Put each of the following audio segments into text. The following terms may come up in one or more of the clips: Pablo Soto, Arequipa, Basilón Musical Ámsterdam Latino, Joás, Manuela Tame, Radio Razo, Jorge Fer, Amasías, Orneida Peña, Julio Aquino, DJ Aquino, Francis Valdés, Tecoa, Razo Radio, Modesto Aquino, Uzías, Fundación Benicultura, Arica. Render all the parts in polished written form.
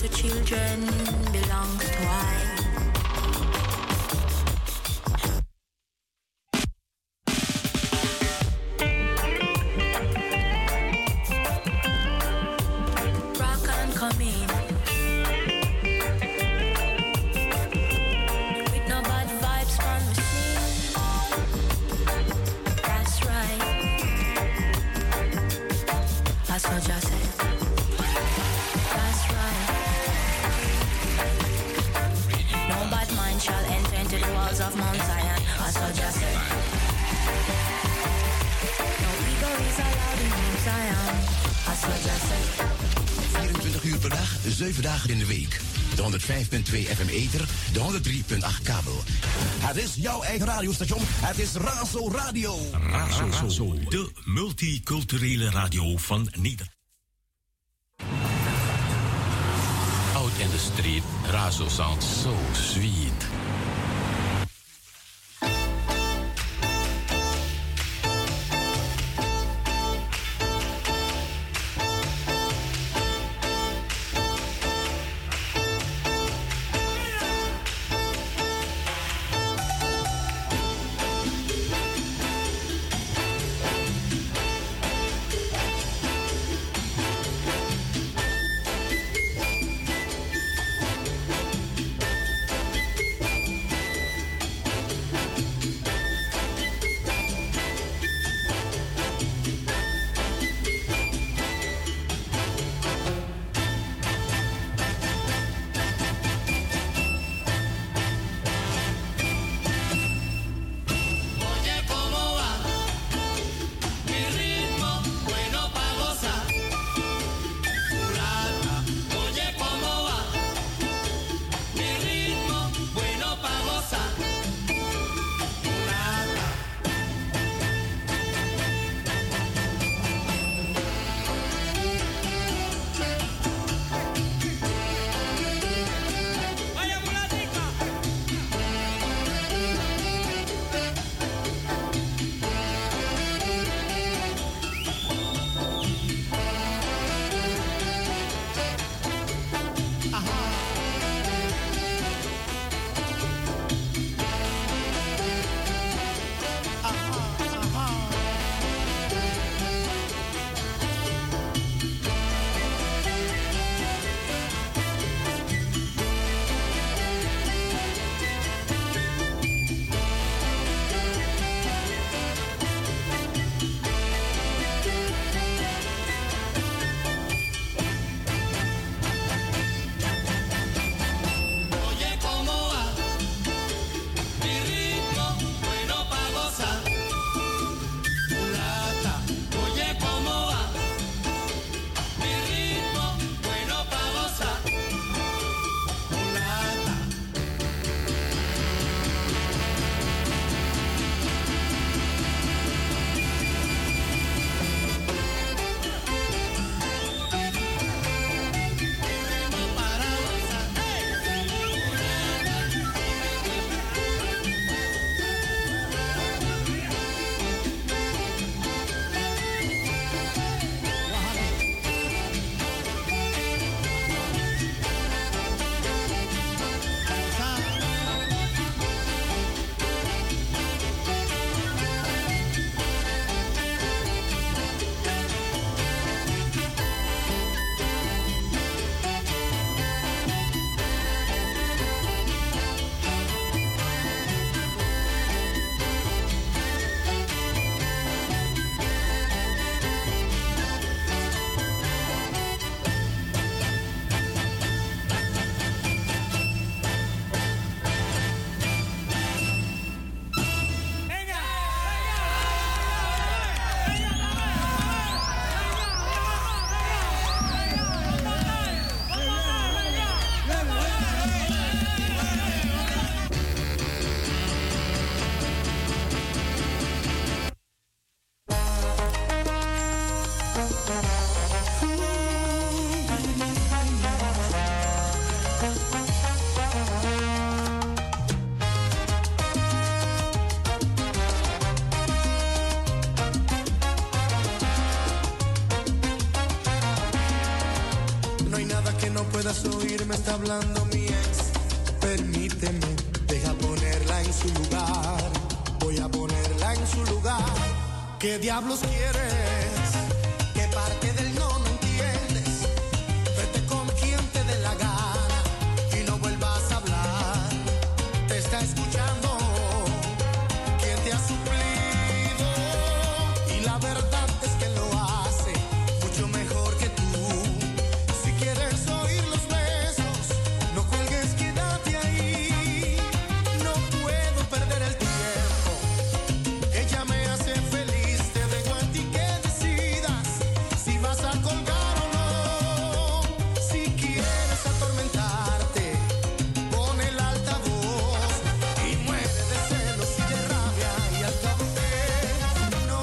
to children belongs twice. In de week. De 105.2 FM Ether, de 103.8 kabel. Het is jouw eigen radiostation. Het is Razo Radio. Razo, de multiculturele radio van Nederland. Out in the street, Razo sounds so sweet. puedas oír, me está hablando mi ex. Permíteme, deja ponerla en su lugar. Voy a ponerla en su lugar. ¿Qué diablos quieres? ¿Qué parte del no no entiendes? Vete con quien te dé la gana y no vuelvas a hablar. Te está escuchando. ¿Quién te ha suplido? Y la verdad es que lo hace mucho mejor que tú. Si quieres oír los besos, no cuelgues, quédate ahí. No puedo perder el tiempo. Ella me hace feliz, te dejo a ti que decidas si vas a colgar o no. Si quieres atormentarte, pon el altavoz y muere de celos y de rabia. Y al cabo de, no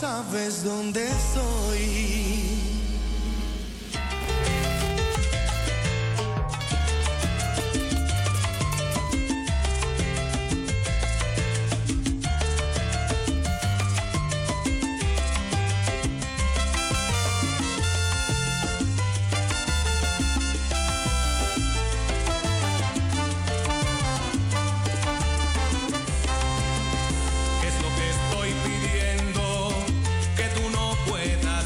sabes dónde estás. Puedas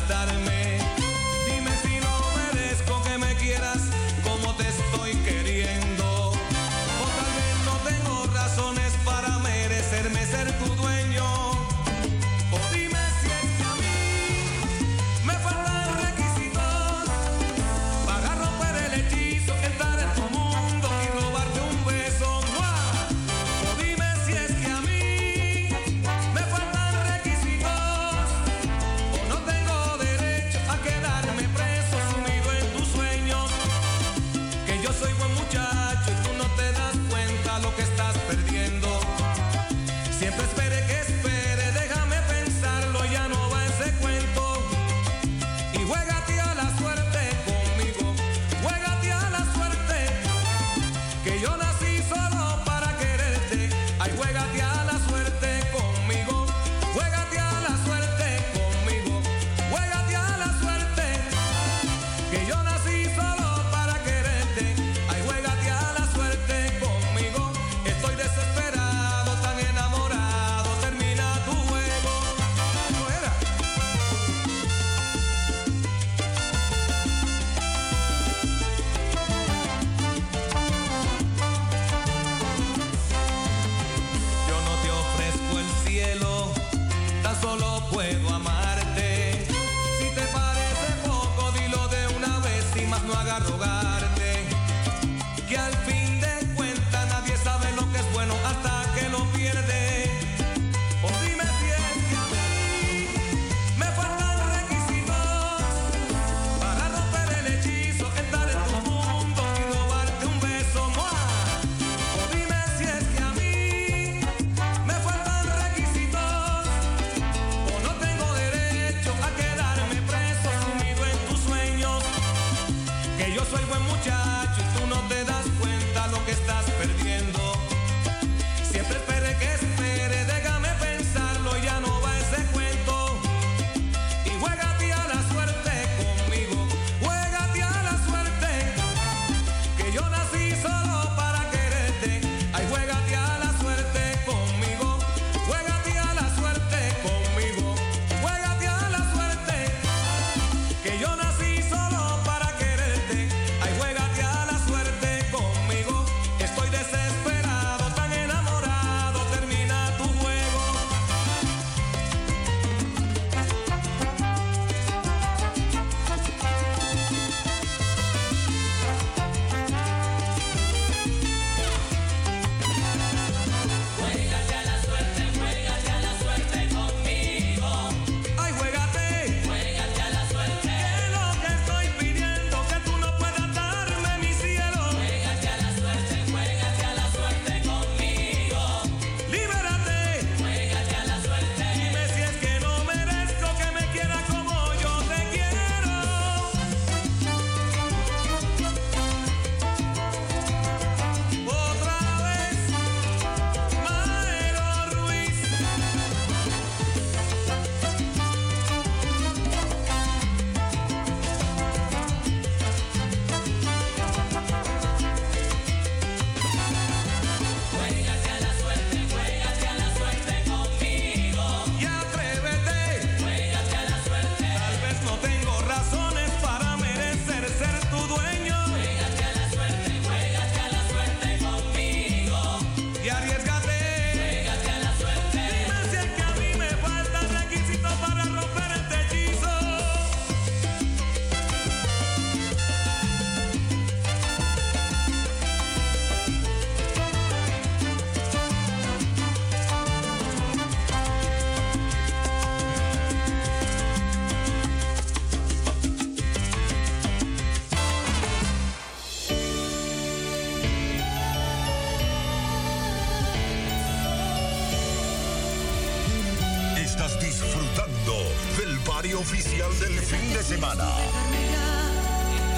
disfrutando del party oficial del fin de semana.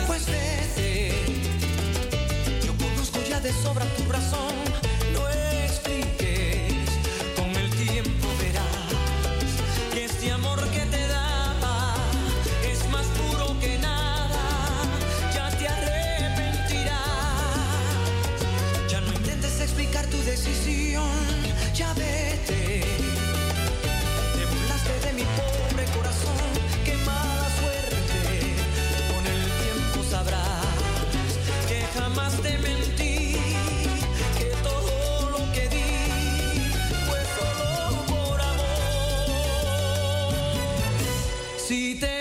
Pues vete, yo conozco ya de sobra tu razón, no expliques, con el tiempo verás que este amor que te daba es más puro que nada, ya te arrepentirás, ya no intentes explicar tu decisión, ya vete, te burlaste de mi pobre corazón, qué mala suerte, con el tiempo sabrás que jamás te mentí, que todo lo que di fue solo por amor. Si te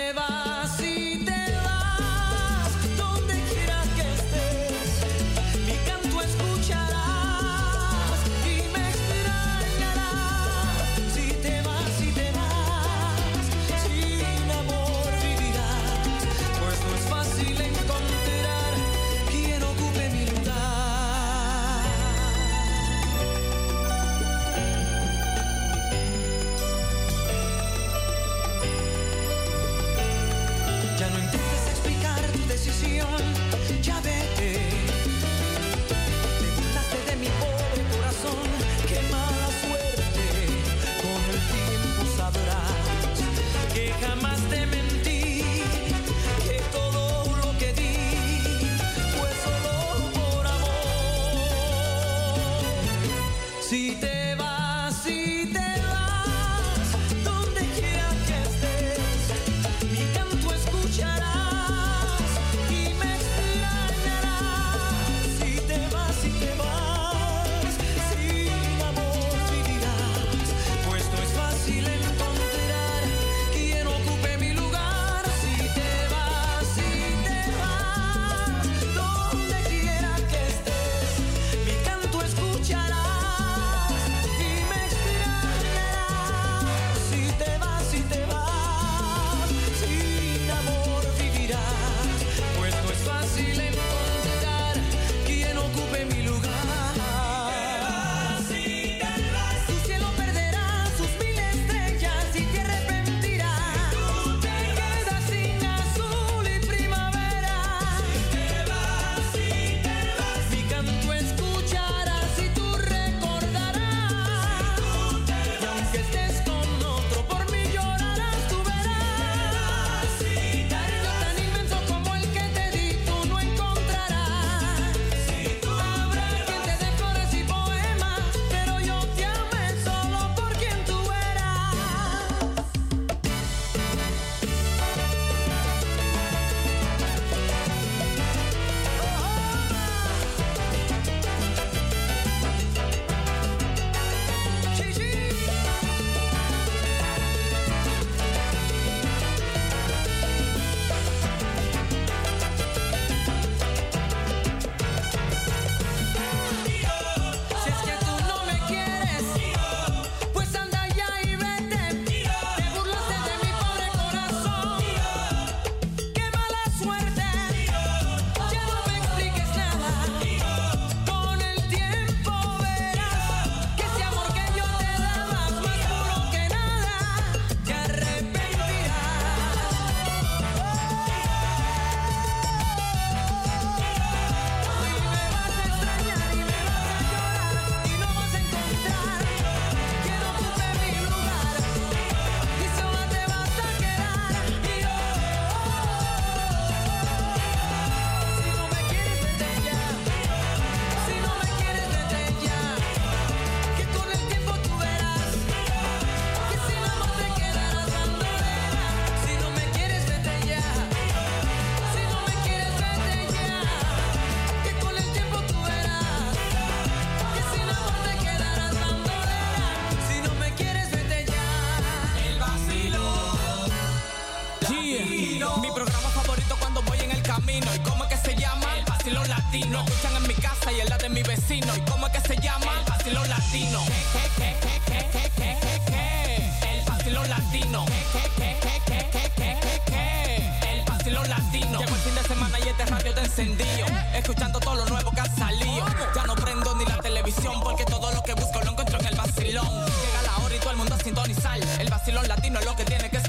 Llega la hora y todo el mundo a sintonizar. El vacilón latino es lo que tiene que ser.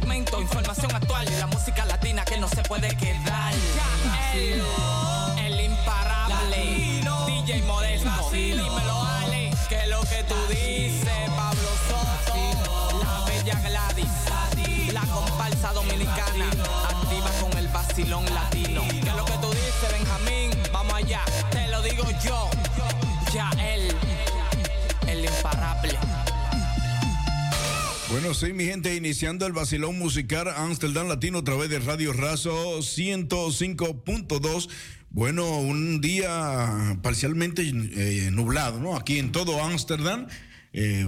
segmento, información actual, la música latina que no se puede quedar. El imparable Latino, DJ Modesto, Latino. Dímelo Ale, que es lo que tú Latino. Dices, Pablo Soto, Latino. La bella Gladys, Latino. La comparsa dominicana, Latino. Activa con el Basilón Latino. Que es lo que tú dices, Benjamín, vamos allá, te lo digo yo, ya él, el imparable. Bueno, sí, mi gente, iniciando el Basilón Musical Ámsterdam Latino a través de Radio Razo 105.2. Bueno, un día parcialmente nublado, ¿no? Aquí en todo Ámsterdam,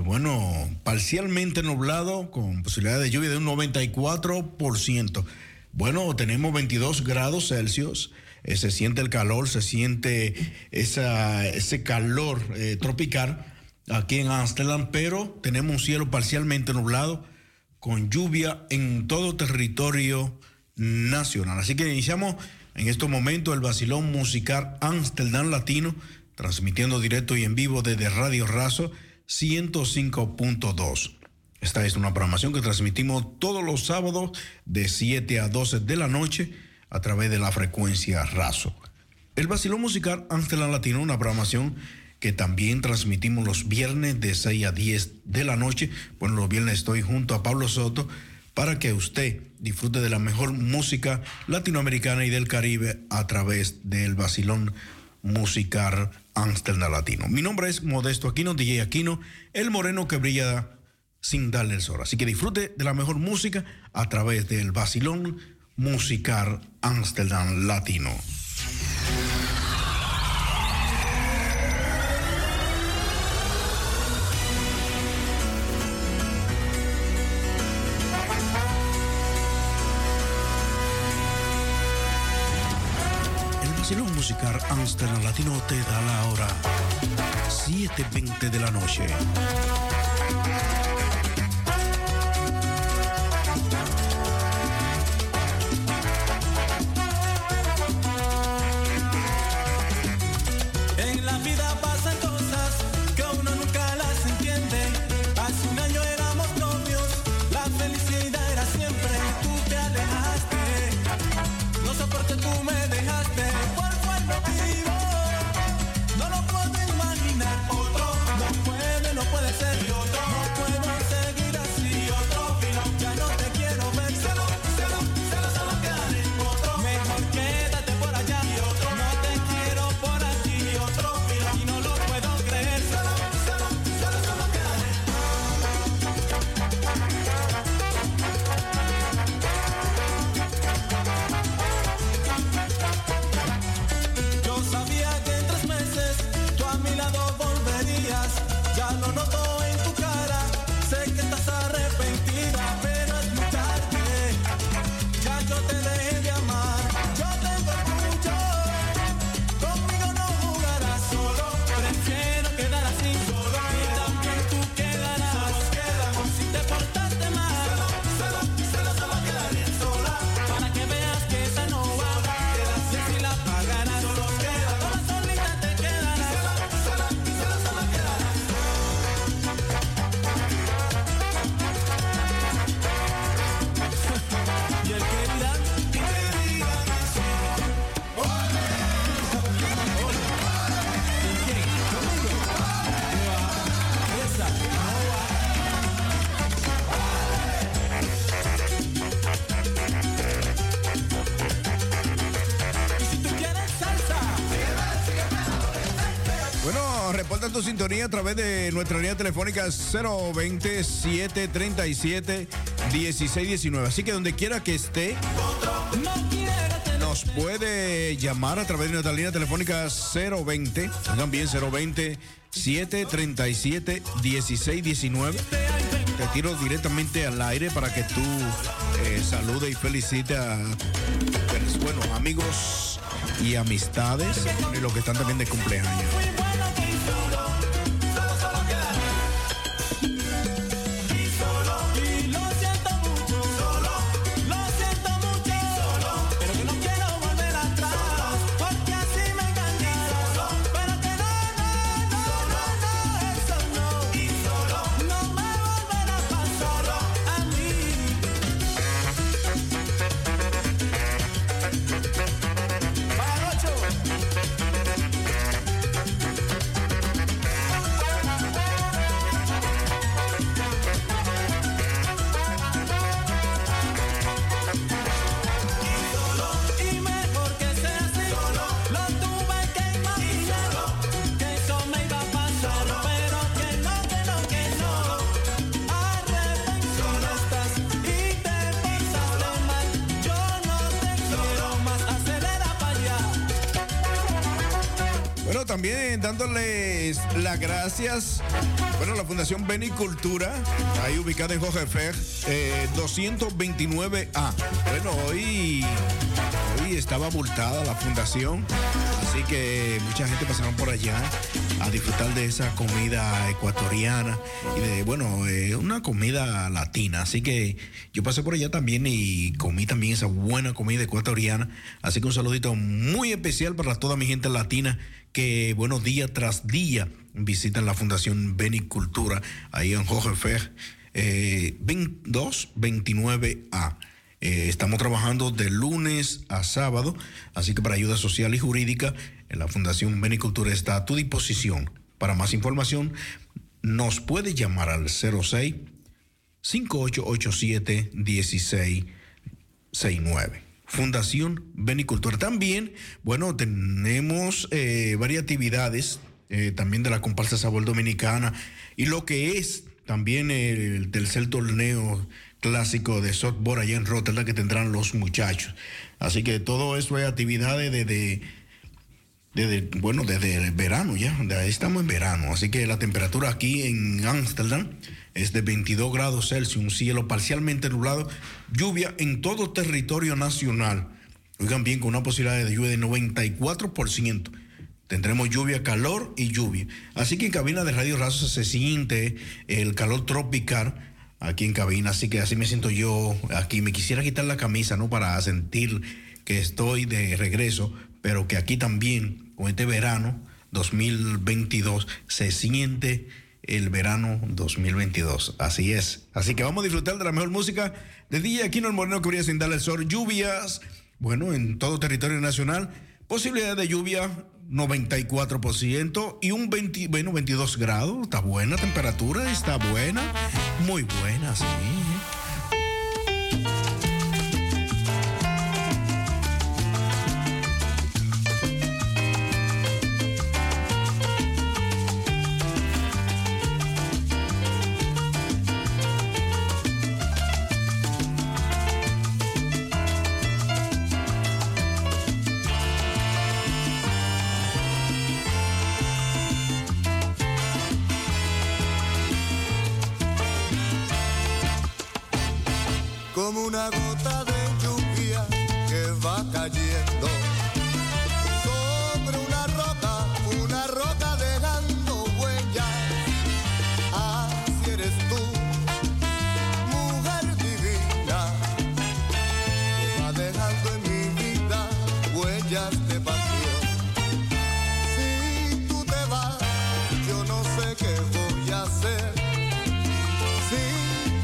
bueno, parcialmente nublado con posibilidad de lluvia de un 94%. Bueno, tenemos 22 grados Celsius, se siente el calor, se siente ese calor tropical aquí en Ámsterdam, pero tenemos un cielo parcialmente nublado con lluvia en todo territorio nacional. Así que iniciamos en estos momentos el Basilón Musical Ámsterdam Latino, transmitiendo directo y en vivo desde Radio Razo 105.2. Esta es una programación que transmitimos todos los sábados de 7 a 12 de la noche a través de la frecuencia Razo. El Basilón Musical Ámsterdam Latino, una programación que también transmitimos los viernes de 6 a 10 de la noche. Bueno, los viernes estoy junto a Pablo Soto para que usted disfrute de la mejor música latinoamericana y del Caribe a través del Basilón Musical Ámsterdam Latino. Mi nombre es Modesto Aquino, DJ Aquino, el moreno que brilla sin darle el sol. Así que disfrute de la mejor música a través del Basilón Musical Ámsterdam Latino. Musical Ámsterdam Latino te da la hora 7:20 de la noche. Sintonía a través de nuestra línea telefónica 020-737-1619. Así que donde quiera que esté, nos puede llamar a través de nuestra línea telefónica 020, también 020-737-1619. Te tiro directamente al aire para que tú saludes y felicites a tus buenos amigos y amistades y los que están también de cumpleaños. Bueno, también dándoles las gracias, bueno, la Fundación Benicultura, ahí ubicada en Jorge Fer, 229A. Bueno, hoy estaba abultada la fundación, así que mucha gente pasaron por allá a disfrutar de esa comida ecuatoriana y de, bueno, una comida latina. Así que yo pasé por allá también y comí también esa buena comida ecuatoriana. Así que un saludito muy especial para toda mi gente latina que, bueno, día tras día visitan la Fundación Benicultura ahí en Jorge Fer, 229A. Estamos trabajando de lunes a sábado, así que para ayuda social y jurídica, la Fundación Benicultura está a tu disposición. Para más información, nos puede llamar al 06-5887-1669. Fundación Benicultura. También, bueno, tenemos varias actividades, también de la comparsa Sabor Dominicana, y lo que es también el tercer torneo clásico de softball allá en Rotterdam que tendrán los muchachos. Así que todo eso es actividades desde el verano ya. Ahí estamos en verano. Así que la temperatura aquí en Ámsterdam es de 22 grados Celsius, un cielo parcialmente nublado, lluvia en todo territorio nacional. Oigan bien, con una posibilidad de lluvia de 94%. Tendremos lluvia, calor y lluvia. Así que en cabina de Radio Razo se siente el calor tropical aquí en cabina, así que así me siento yo aquí. Me quisiera quitar la camisa, ¿no?, para sentir que estoy de regreso, pero que aquí también, con este verano 2022, se siente el verano 2022. Así es. Así que vamos a disfrutar de la mejor música de DJ Aquino, el moreno que brilla sin darle el sol. Lluvias, bueno, en todo territorio nacional, posibilidad de lluvia 94% y un 22 grados. Está buena temperatura, está buena, muy buena, sí.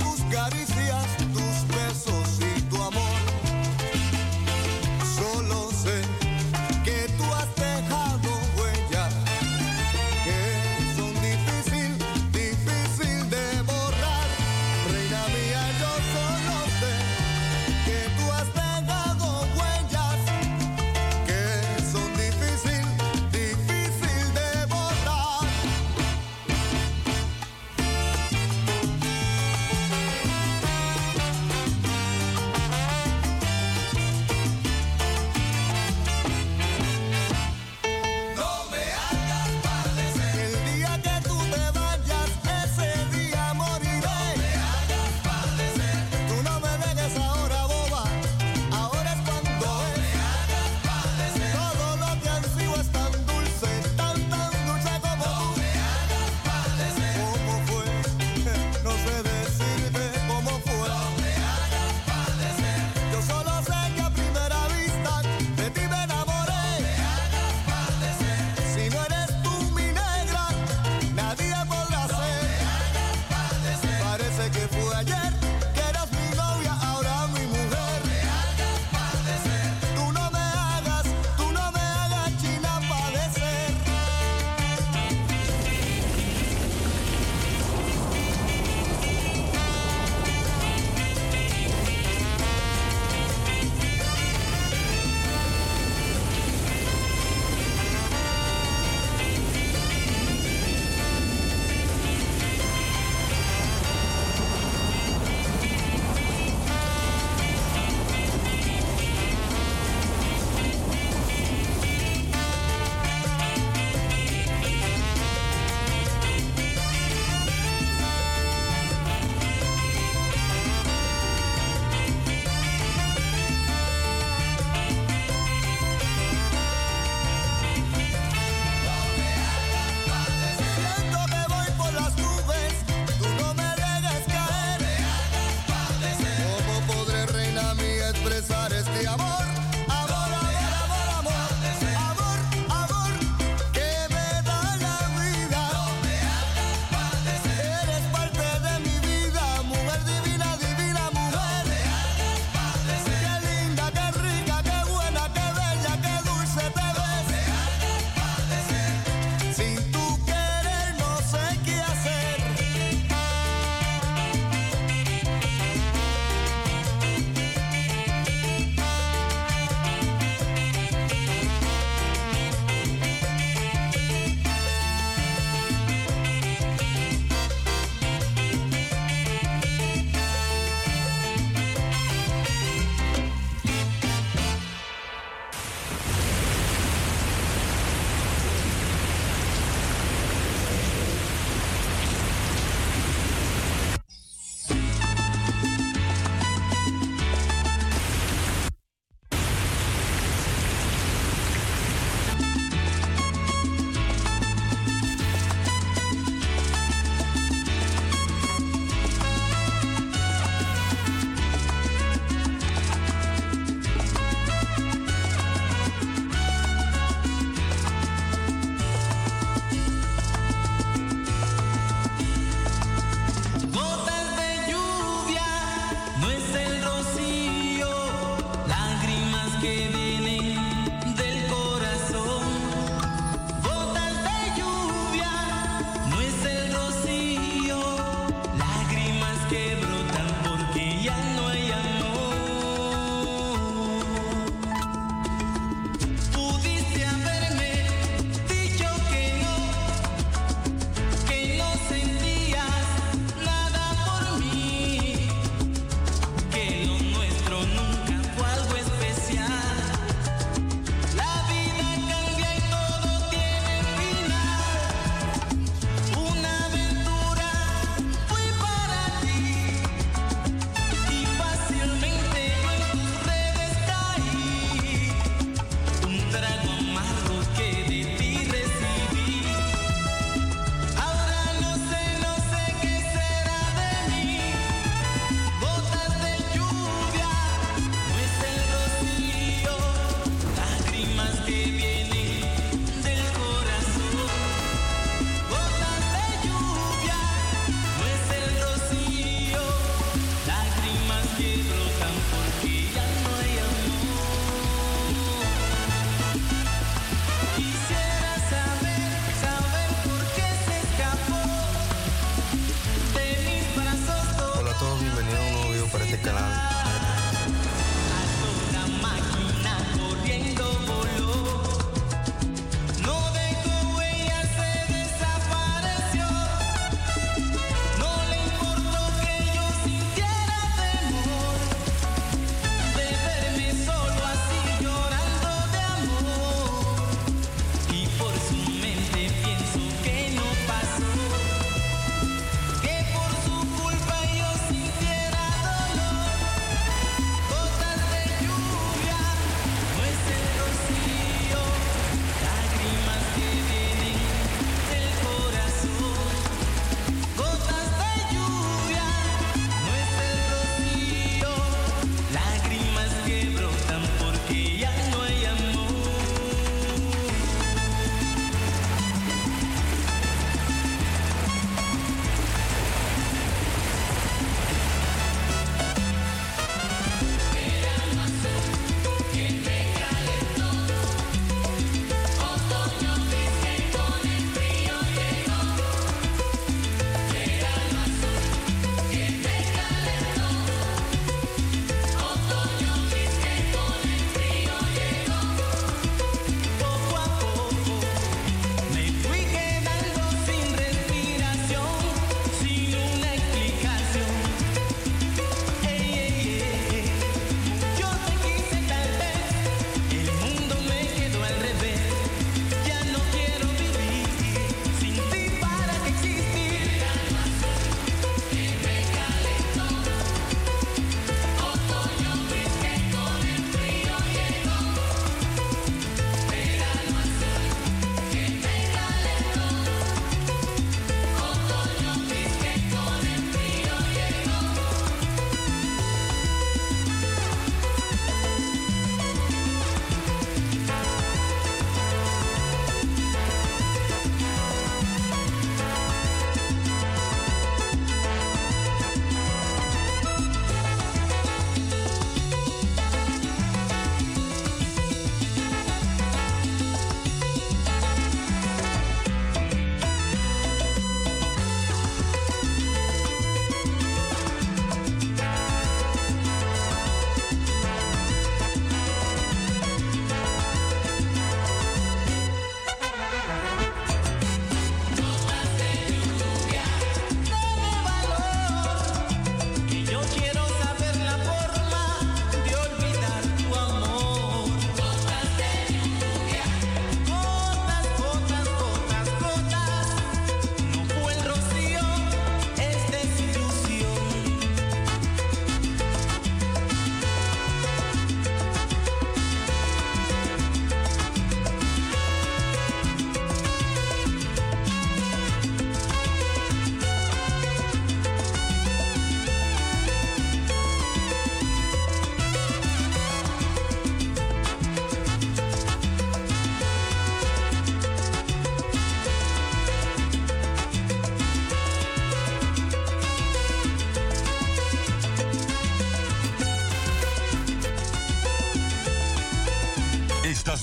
Tus caricias, tus besos y tu amor.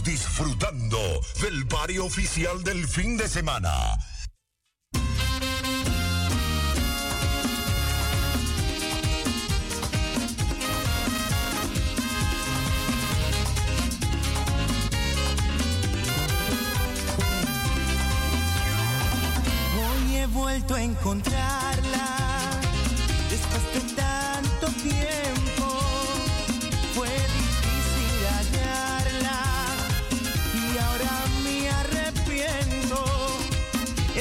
disfrutando del party oficial del fin de semana. Hoy he vuelto a encontrarla después de tanto tiempo. Fue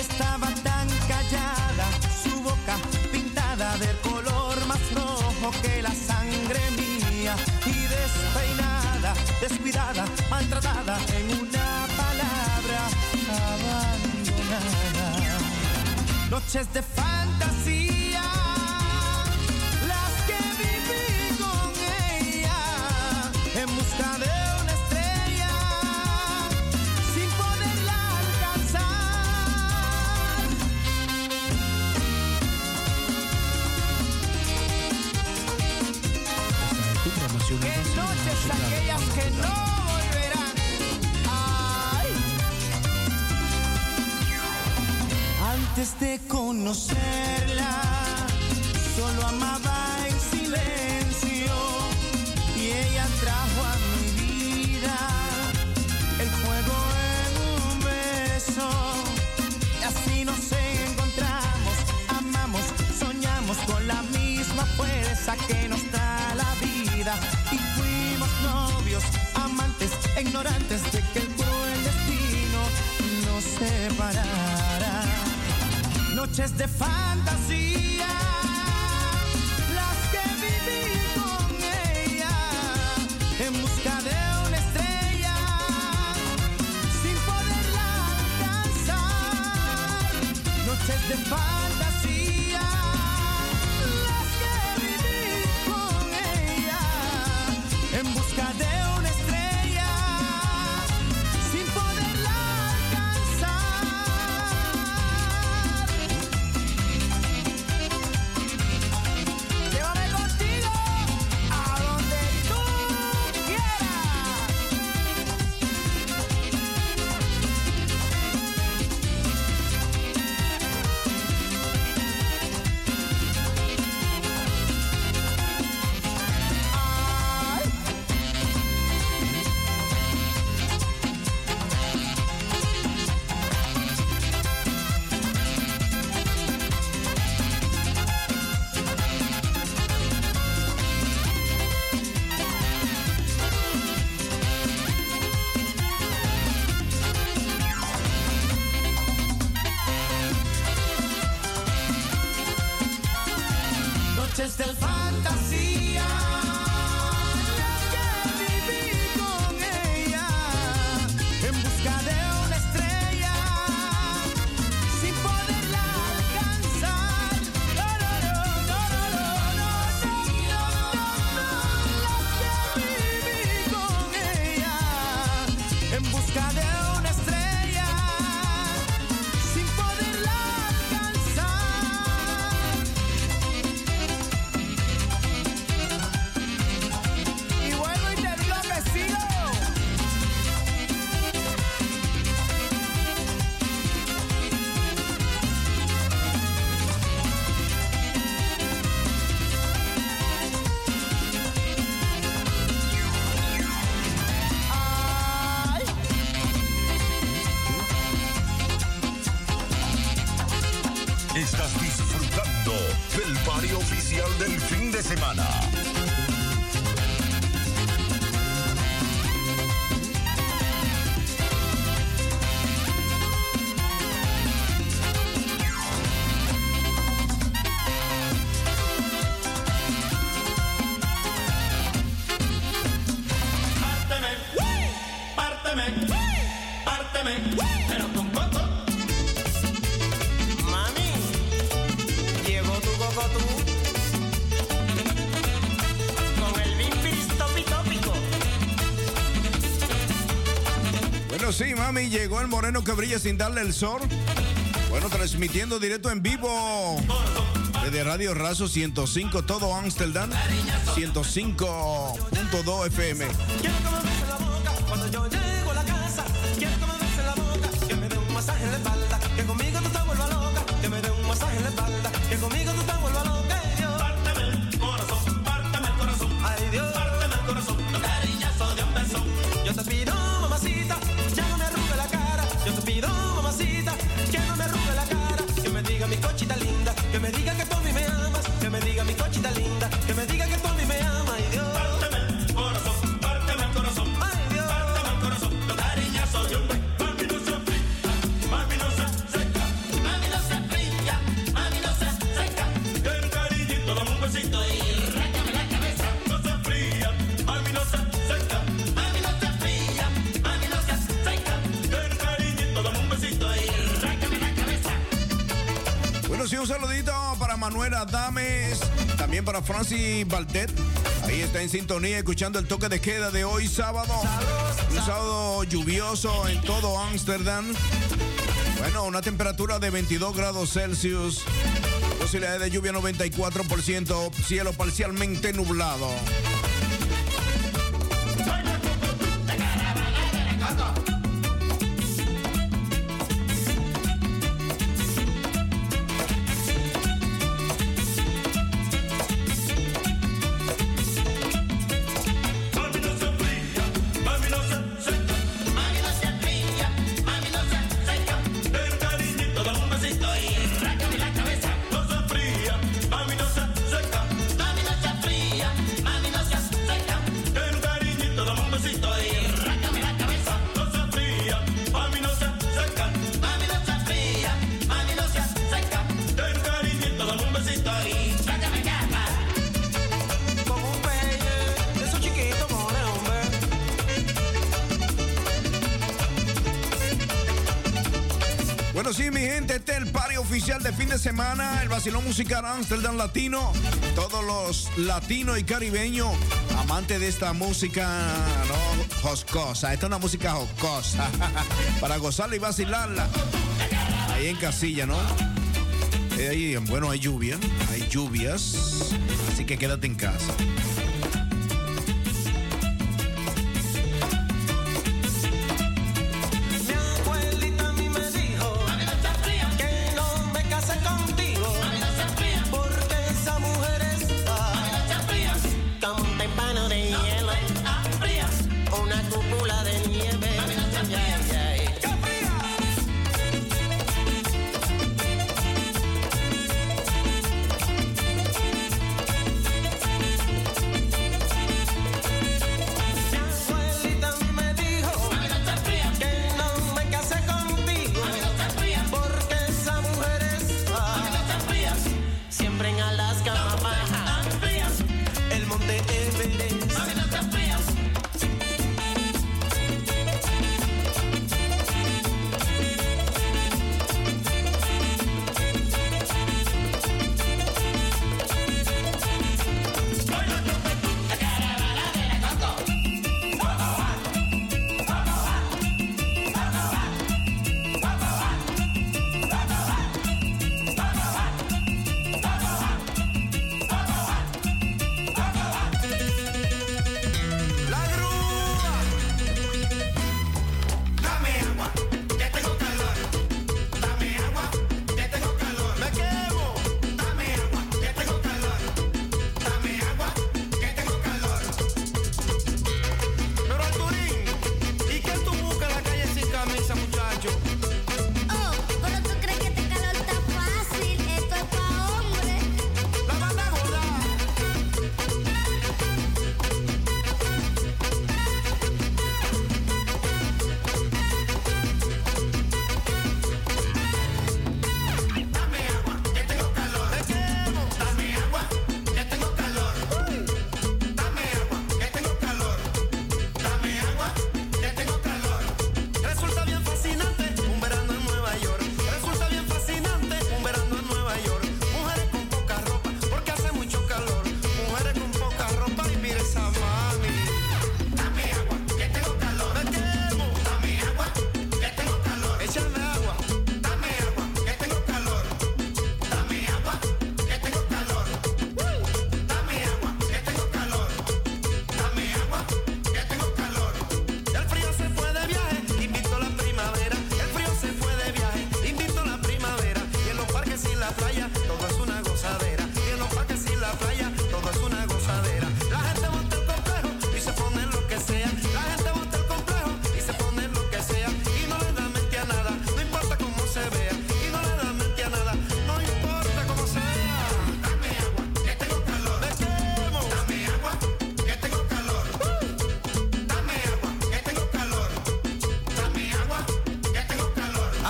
estaba tan callada, su boca pintada del color más rojo que la sangre mía. Y despeinada, descuidada, maltratada, en una palabra, abandonada. Noches de fantasía, las que viví con ella, en busca de una estrella, sin poderla alcanzar. Que noches aquellas que no volverán. Ay. Antes de conocerla, solo amaba en silencio. Y ella trajo a mi vida el fuego en un beso. Y así nos encontramos, amamos, soñamos con la misma fuerza que nos da la vida. Y fuimos novios, amantes, ignorantes de que el cruel destino nos separara. Noches de fantasía, las que viví con ella, en busca de una estrella, sin poderla alcanzar. Noches de fantasía, las que viví con ella, en busca de una estrella, sin poderla alcanzar. Llévame contigo a donde tú quieras. Ay. Noches de fantasía, las que viví con ella, en busca de una estrella, sin poderla alcanzar. No, no, no, no, no, no, no, no, las que viví con ella, en busca de una estrella, sin poderla alcanzar. Y vuelvo y te digo que sigo. Ay. Estás disfrutando del party oficial del fin de semana. Párteme, ¡uy! Párteme, ¡uy! Párteme, ¡uy! Pero con coco. Mami, llegó tu coco tú. Con el bimbiris topi tópico. Bueno, sí, mami, llegó el moreno que brilla sin darle el sol. Bueno, transmitiendo directo en vivo desde Radio Razo 105, todo Ámsterdam, 105.2 FM. Quiero que me bese la boca cuando yo llego a la Quiero que me bese la boca, que me dé un masaje en la espalda, que conmigo tú te vuelvas loca, que me dé un masaje en la espalda, que conmigo tú te vuelvas loca. Párteme el corazón, párteme el corazón. Ay Dios, párteme el corazón. Un cariñazo de un beso. Yo te pido, mamacita, que no me arrugue la cara. Yo te pido, mamacita, que no me arrugue la cara. Que me diga mi cochita linda, que me diga que tú a mí me amas, que me diga mi cochita linda, que me diga que tú a mí me amas. Ay Dios. Un saludito para Manuela Tame, también para Francis Valdés. Ahí está en sintonía escuchando el toque de queda de hoy sábado. Un sábado lluvioso en todo Ámsterdam. Bueno, una temperatura de 22 grados Celsius. Posibilidad de lluvia 94%. Cielo parcialmente nublado. De fin de semana, el Basilón Musical Ámsterdam Latino, todos los latinos y caribeños amantes de esta música, ¿no? Joscosa, esta es una música joscosa, para gozarla y vacilarla, ahí en casilla, ¿no? Ahí, bueno, hay lluvia, hay lluvias, así que quédate en casa.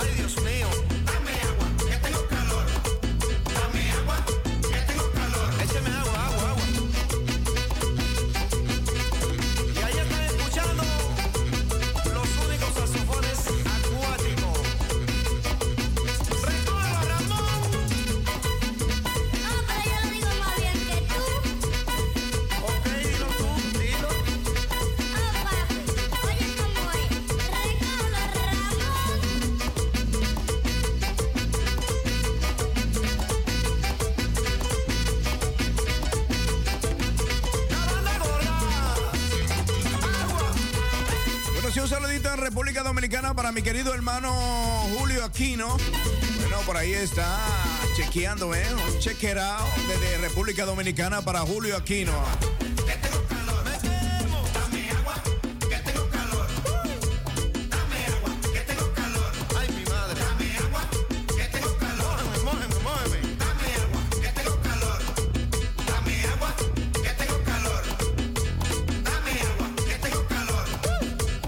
Ay, Dios mío, dame agua, que tengo calor. Dame agua, que tengo calor. Écheme agua, agua, agua. Y allá están escuchando los únicos saxofones acuáticos. ¡Recuerda, Ramón! No, pero yo lo digo más bien que tú. Ok, dilo tú, dilo. Oh, papi, oye cómo es. ¡Recuerda, Ramón! ¡La banda gorda! ¡Agua! Bueno, sí, un saludito en República Dominicana para mi querido hermano Julio Aquino. Bueno, por ahí está chequeando, ¿eh? Un chequeado desde República Dominicana para Julio Aquino. Que tengo calor, dame agua, que tengo calor. Dame agua, que tengo calor. Ay, mi madre. Dame agua, que tengo calor. Mójeme, mójeme, mójeme. Dame agua, que tengo calor. Dame agua, que tengo calor. Dame agua, que tengo calor.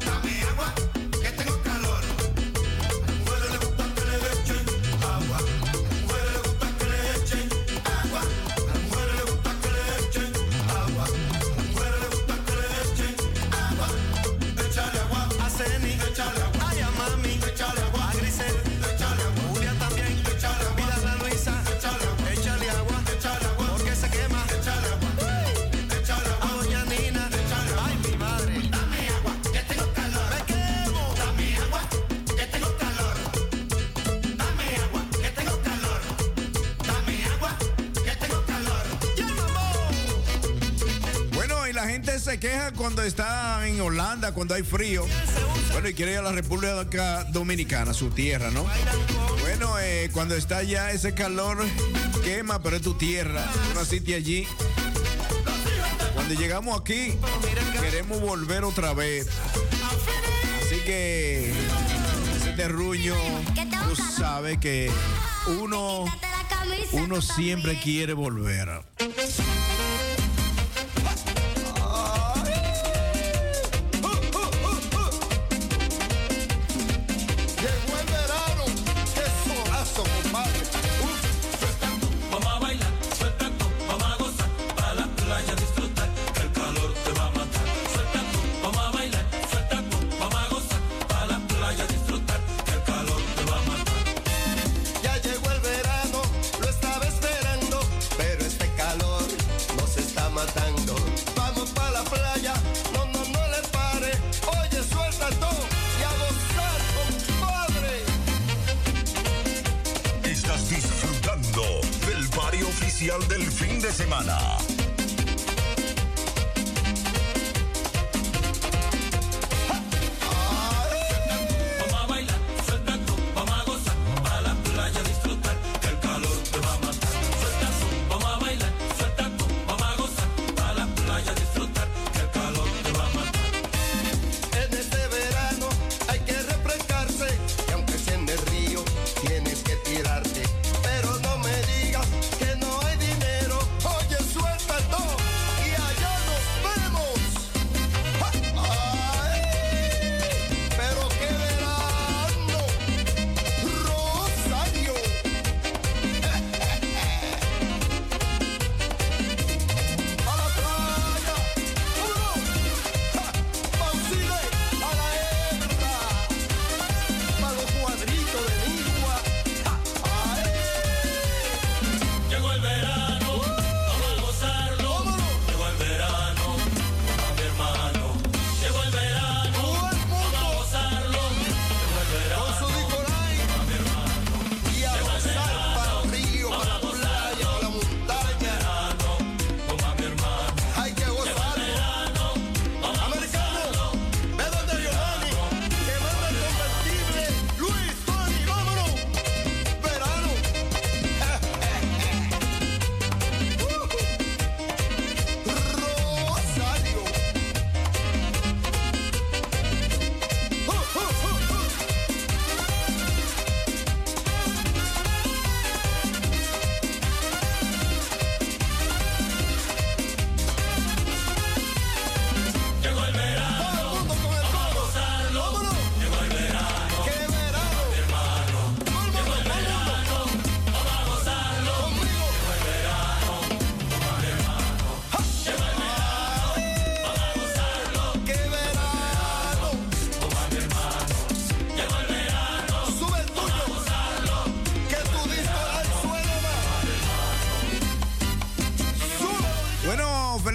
Dame agua, que tengo calor. A las mujeres les gusta que le echen agua. A las mujeres les gusta que le echen agua. A las mujeres les gusta que le echen agua. A las mujeres les gusta que le echen agua. Échale agua a Ceni, échale agua. Ay, a mami, échale agua. A Grisel, échale agua. Julia también, échale agua. Pídale a Luisa, échale agua. Échale agua, échale agua. Porque se quema, échale agua. Échale agua. A doña Nina, échale agua. Ay, mi madre. Dame agua, que tengo calor. Me quemo. Dame agua, que tengo calor. Dame agua, que tengo calor. Dame agua, que tengo calor. ¡Llámame! Bueno, y la gente se queja cuando está en Holanda, cuando hay frío. Bueno, y quiere ir a la República Dominicana, su tierra, ¿no? Bueno, cuando está allá ese calor quema, pero es tu tierra. Tú naciste allí. Cuando llegamos aquí, queremos volver otra vez. Así que, ese terruño, tú sabes que uno, uno siempre quiere volver. Llegó el verano, qué solazo, compadre. Vamos a bailar, suelta tú, vamos a gozar, para la playa disfrutar, que el calor te va a matar. Suelta tú, vamos a bailar, suelta tú, vamos a gozar, para la playa disfrutar, que el calor te va a matar. Ya llegó el verano, lo estaba esperando, pero este calor nos está matando. Vamos pa' la playa, no, no, no le pare. Oye, suelta todo y a gozar, compadre. Estás disfrutando del party oficial del fin de semana. Vamos a bailar, suelta tú, vamos a gozar, para la playa disfrutar, que el calor te va a matar. Suelta tú, vamos a bailar, suelta tú, vamos a gozar, para la playa disfrutar, que el calor te va a matar. En este verano hay que refrescarse, y aunque sea en el río, tienes que tirarte. Pero no me digas que no hay dinero. Oye, suelta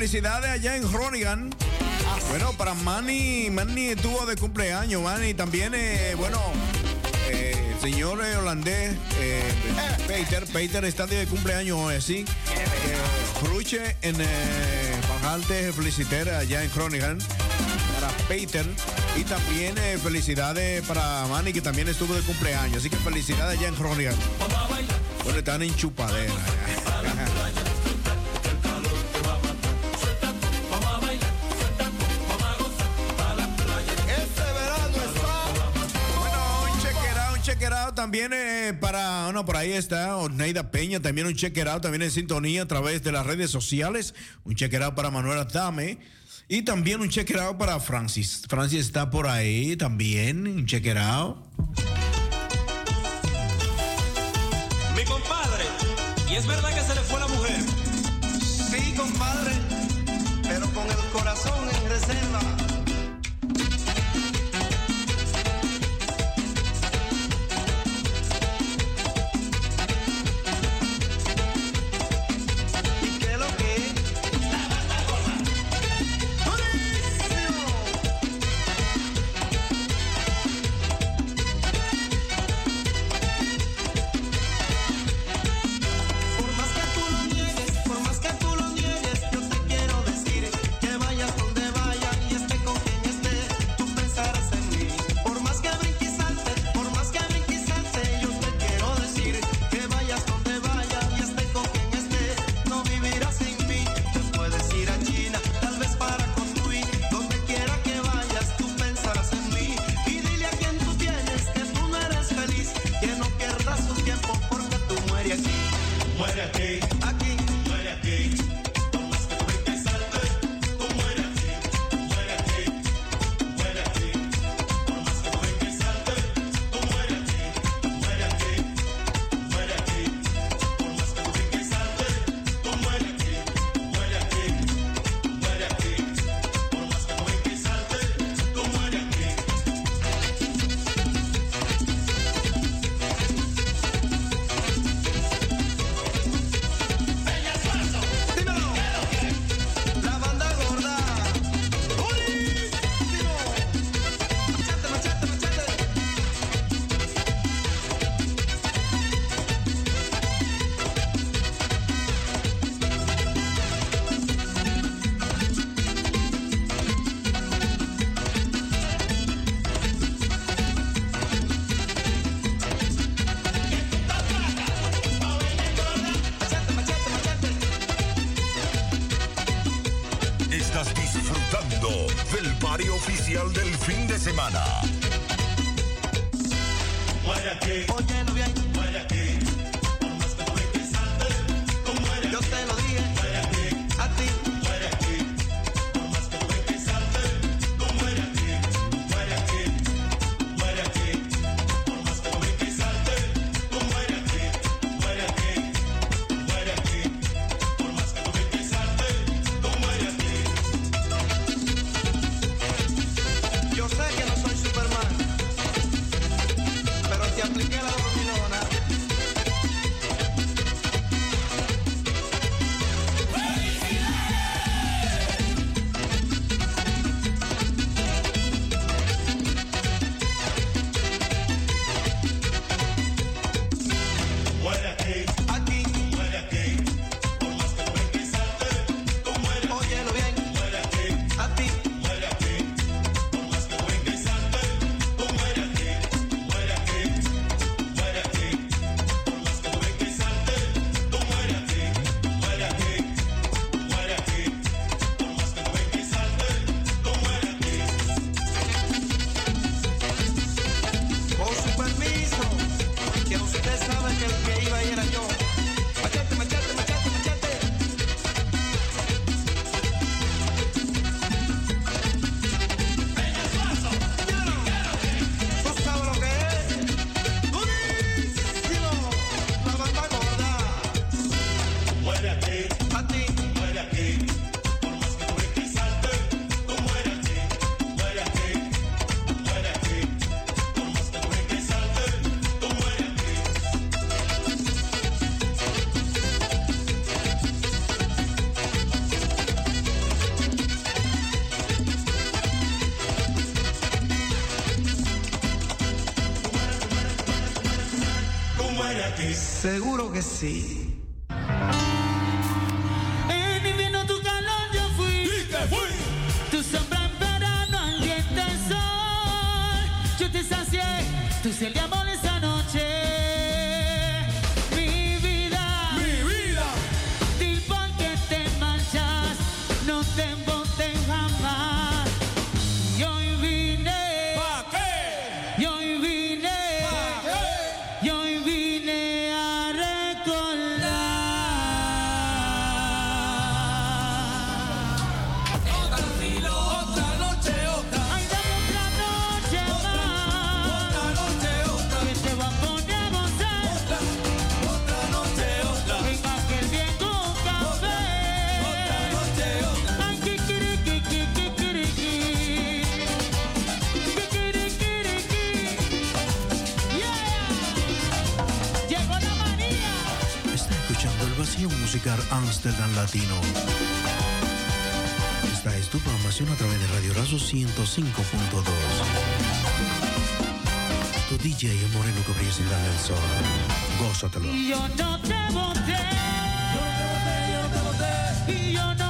felicidades allá en Groningen. Bueno, para Manny, Manny estuvo de cumpleaños, Manny. También, bueno, el señor holandés, Peter está de cumpleaños hoy, así. Cruche en Bajalte, feliciter allá en Groningen. Para Peter. Y también felicidades para Manny, que también estuvo de cumpleaños. Así que felicidades allá en Groningen. Bueno, están en chupadera. También para, no, por ahí está Orneida Peña, también un chequeado, también en sintonía a través de las redes sociales. Un chequeado para Manuela Tame y también un chequeado para Francis. Francis está por ahí también, un chequeado. Mi compadre, ¿y es verdad que se le fue la mujer? Sí, compadre, pero con el corazón en reserva. Yo sé que no soy Superman, pero te apliqué la dominona. para ti. Seguro que sí. En mi vino tu calor yo fui. Y te fui. Tu sombra en verano, ardiente sol. Yo te sacié, tú se le amor esa noche. Ámsterdam Latino. Esta es tu programación a través de Radio Razo 105.2. Tu DJ es Moreno que brilla sin darle el sol. Gózatelo. Y yo no te boté. Y yo no.